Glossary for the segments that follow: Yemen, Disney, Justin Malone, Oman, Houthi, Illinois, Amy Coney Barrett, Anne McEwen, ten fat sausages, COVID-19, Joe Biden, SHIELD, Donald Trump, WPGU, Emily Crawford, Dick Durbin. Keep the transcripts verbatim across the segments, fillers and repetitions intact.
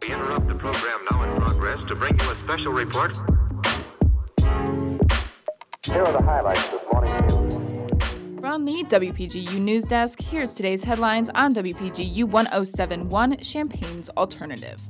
We interrupt the program now in progress to bring you a special report. Here are the highlights this morning. From the W P G U News Desk, here's today's headlines on W P G U one oh seven point one, Champagne's Alternative.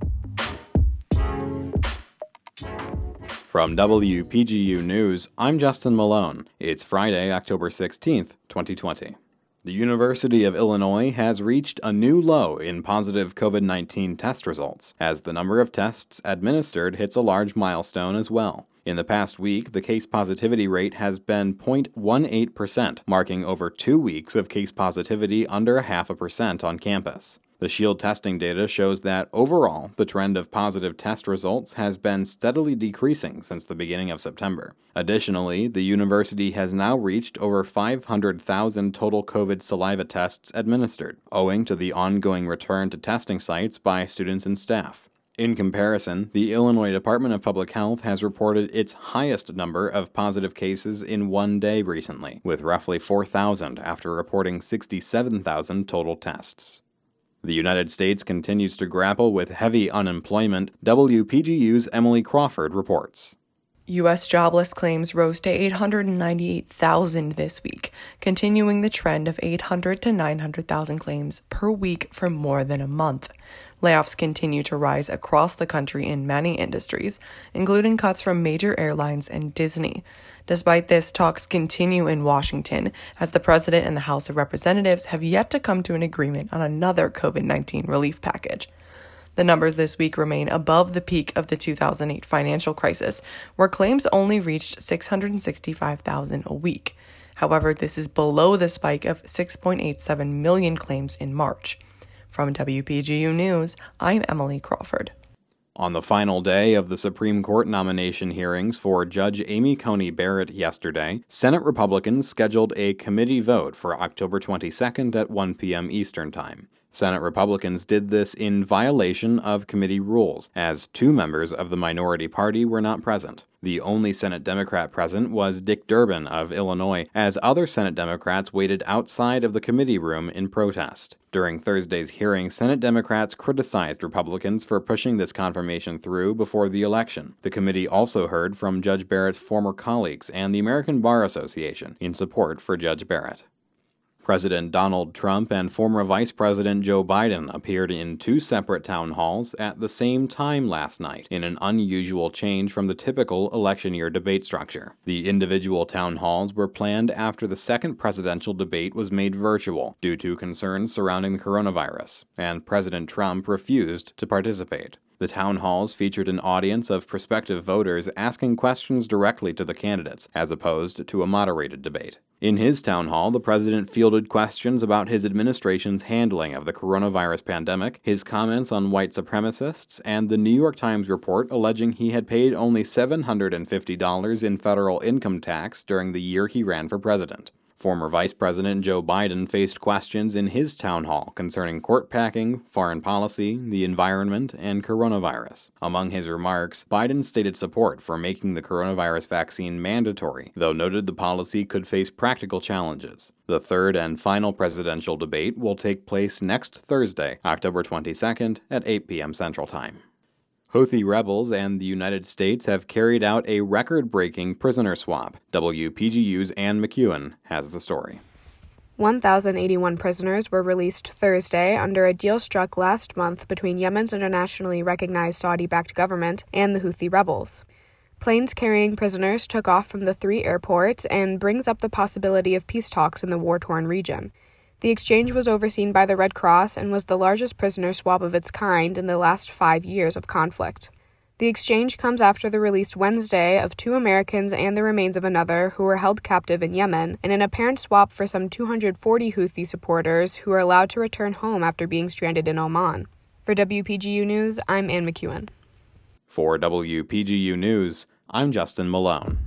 From W P G U News, I'm Justin Malone. It's Friday, October sixteenth, twenty twenty. The University of Illinois has reached a new low in positive COVID nineteen test results, as the number of tests administered hits a large milestone as well. In the past week, the case positivity rate has been zero point one eight percent, marking over two weeks of case positivity under a half a percent on campus. The SHIELD testing data shows that, overall, the trend of positive test results has been steadily decreasing since the beginning of September. Additionally, the university has now reached over five hundred thousand total COVID saliva tests administered, owing to the ongoing return to testing sites by students and staff. In comparison, the Illinois Department of Public Health has reported its highest number of positive cases in one day recently, with roughly four thousand after reporting sixty-seven thousand total tests. The United States continues to grapple with heavy unemployment, W P G U's Emily Crawford reports. U S jobless claims rose to eight hundred ninety-eight thousand this week, continuing the trend of eight hundred to nine hundred thousand claims per week for more than a month. Layoffs continue to rise across the country in many industries, including cuts from major airlines and Disney. Despite this, talks continue in Washington, as the President and the House of Representatives have yet to come to an agreement on another COVID nineteen relief package. The numbers this week remain above the peak of the two thousand eight financial crisis, where claims only reached six hundred sixty-five thousand a week. However, this is below the spike of six point eight seven million claims in March. From W P G U News, I'm Emily Crawford. On the final day of the Supreme Court nomination hearings for Judge Amy Coney Barrett yesterday, Senate Republicans scheduled a committee vote for October twenty-second at one p.m. Eastern Time. Senate Republicans did this in violation of committee rules, as two members of the minority party were not present. The only Senate Democrat present was Dick Durbin of Illinois, as other Senate Democrats waited outside of the committee room in protest. During Thursday's hearing, Senate Democrats criticized Republicans for pushing this confirmation through before the election. The committee also heard from Judge Barrett's former colleagues and the American Bar Association in support for Judge Barrett. President Donald Trump and former Vice President Joe Biden appeared in two separate town halls at the same time last night, in an unusual change from the typical election year debate structure. The individual town halls were planned after the second presidential debate was made virtual due to concerns surrounding the coronavirus, and President Trump refused to participate. The town halls featured an audience of prospective voters asking questions directly to the candidates, as opposed to a moderated debate. In his town hall, the president fielded questions about his administration's handling of the coronavirus pandemic, his comments on white supremacists, and the New York Times report alleging he had paid only seven hundred fifty dollars in federal income tax during the year he ran for president. Former Vice President Joe Biden faced questions in his town hall concerning court packing, foreign policy, the environment, and coronavirus. Among his remarks, Biden stated support for making the coronavirus vaccine mandatory, though noted the policy could face practical challenges. The third and final presidential debate will take place next Thursday, October twenty-second, at eight p.m. Central Time. Houthi rebels and the United States have carried out a record-breaking prisoner swap. W P G U's Anne McEwen has the story. one thousand eighty-one prisoners were released Thursday under a deal struck last month between Yemen's internationally recognized Saudi-backed government and the Houthi rebels. Planes carrying prisoners took off from the three airports and brings up the possibility of peace talks in the war-torn region. The exchange was overseen by the Red Cross and was the largest prisoner swap of its kind in the last five years of conflict. The exchange comes after the release Wednesday of two Americans and the remains of another who were held captive in Yemen, in an apparent swap for some two hundred forty Houthi supporters who are allowed to return home after being stranded in Oman. For W P G U News, I'm Anne McEwen. For W P G U News, I'm Justin Malone.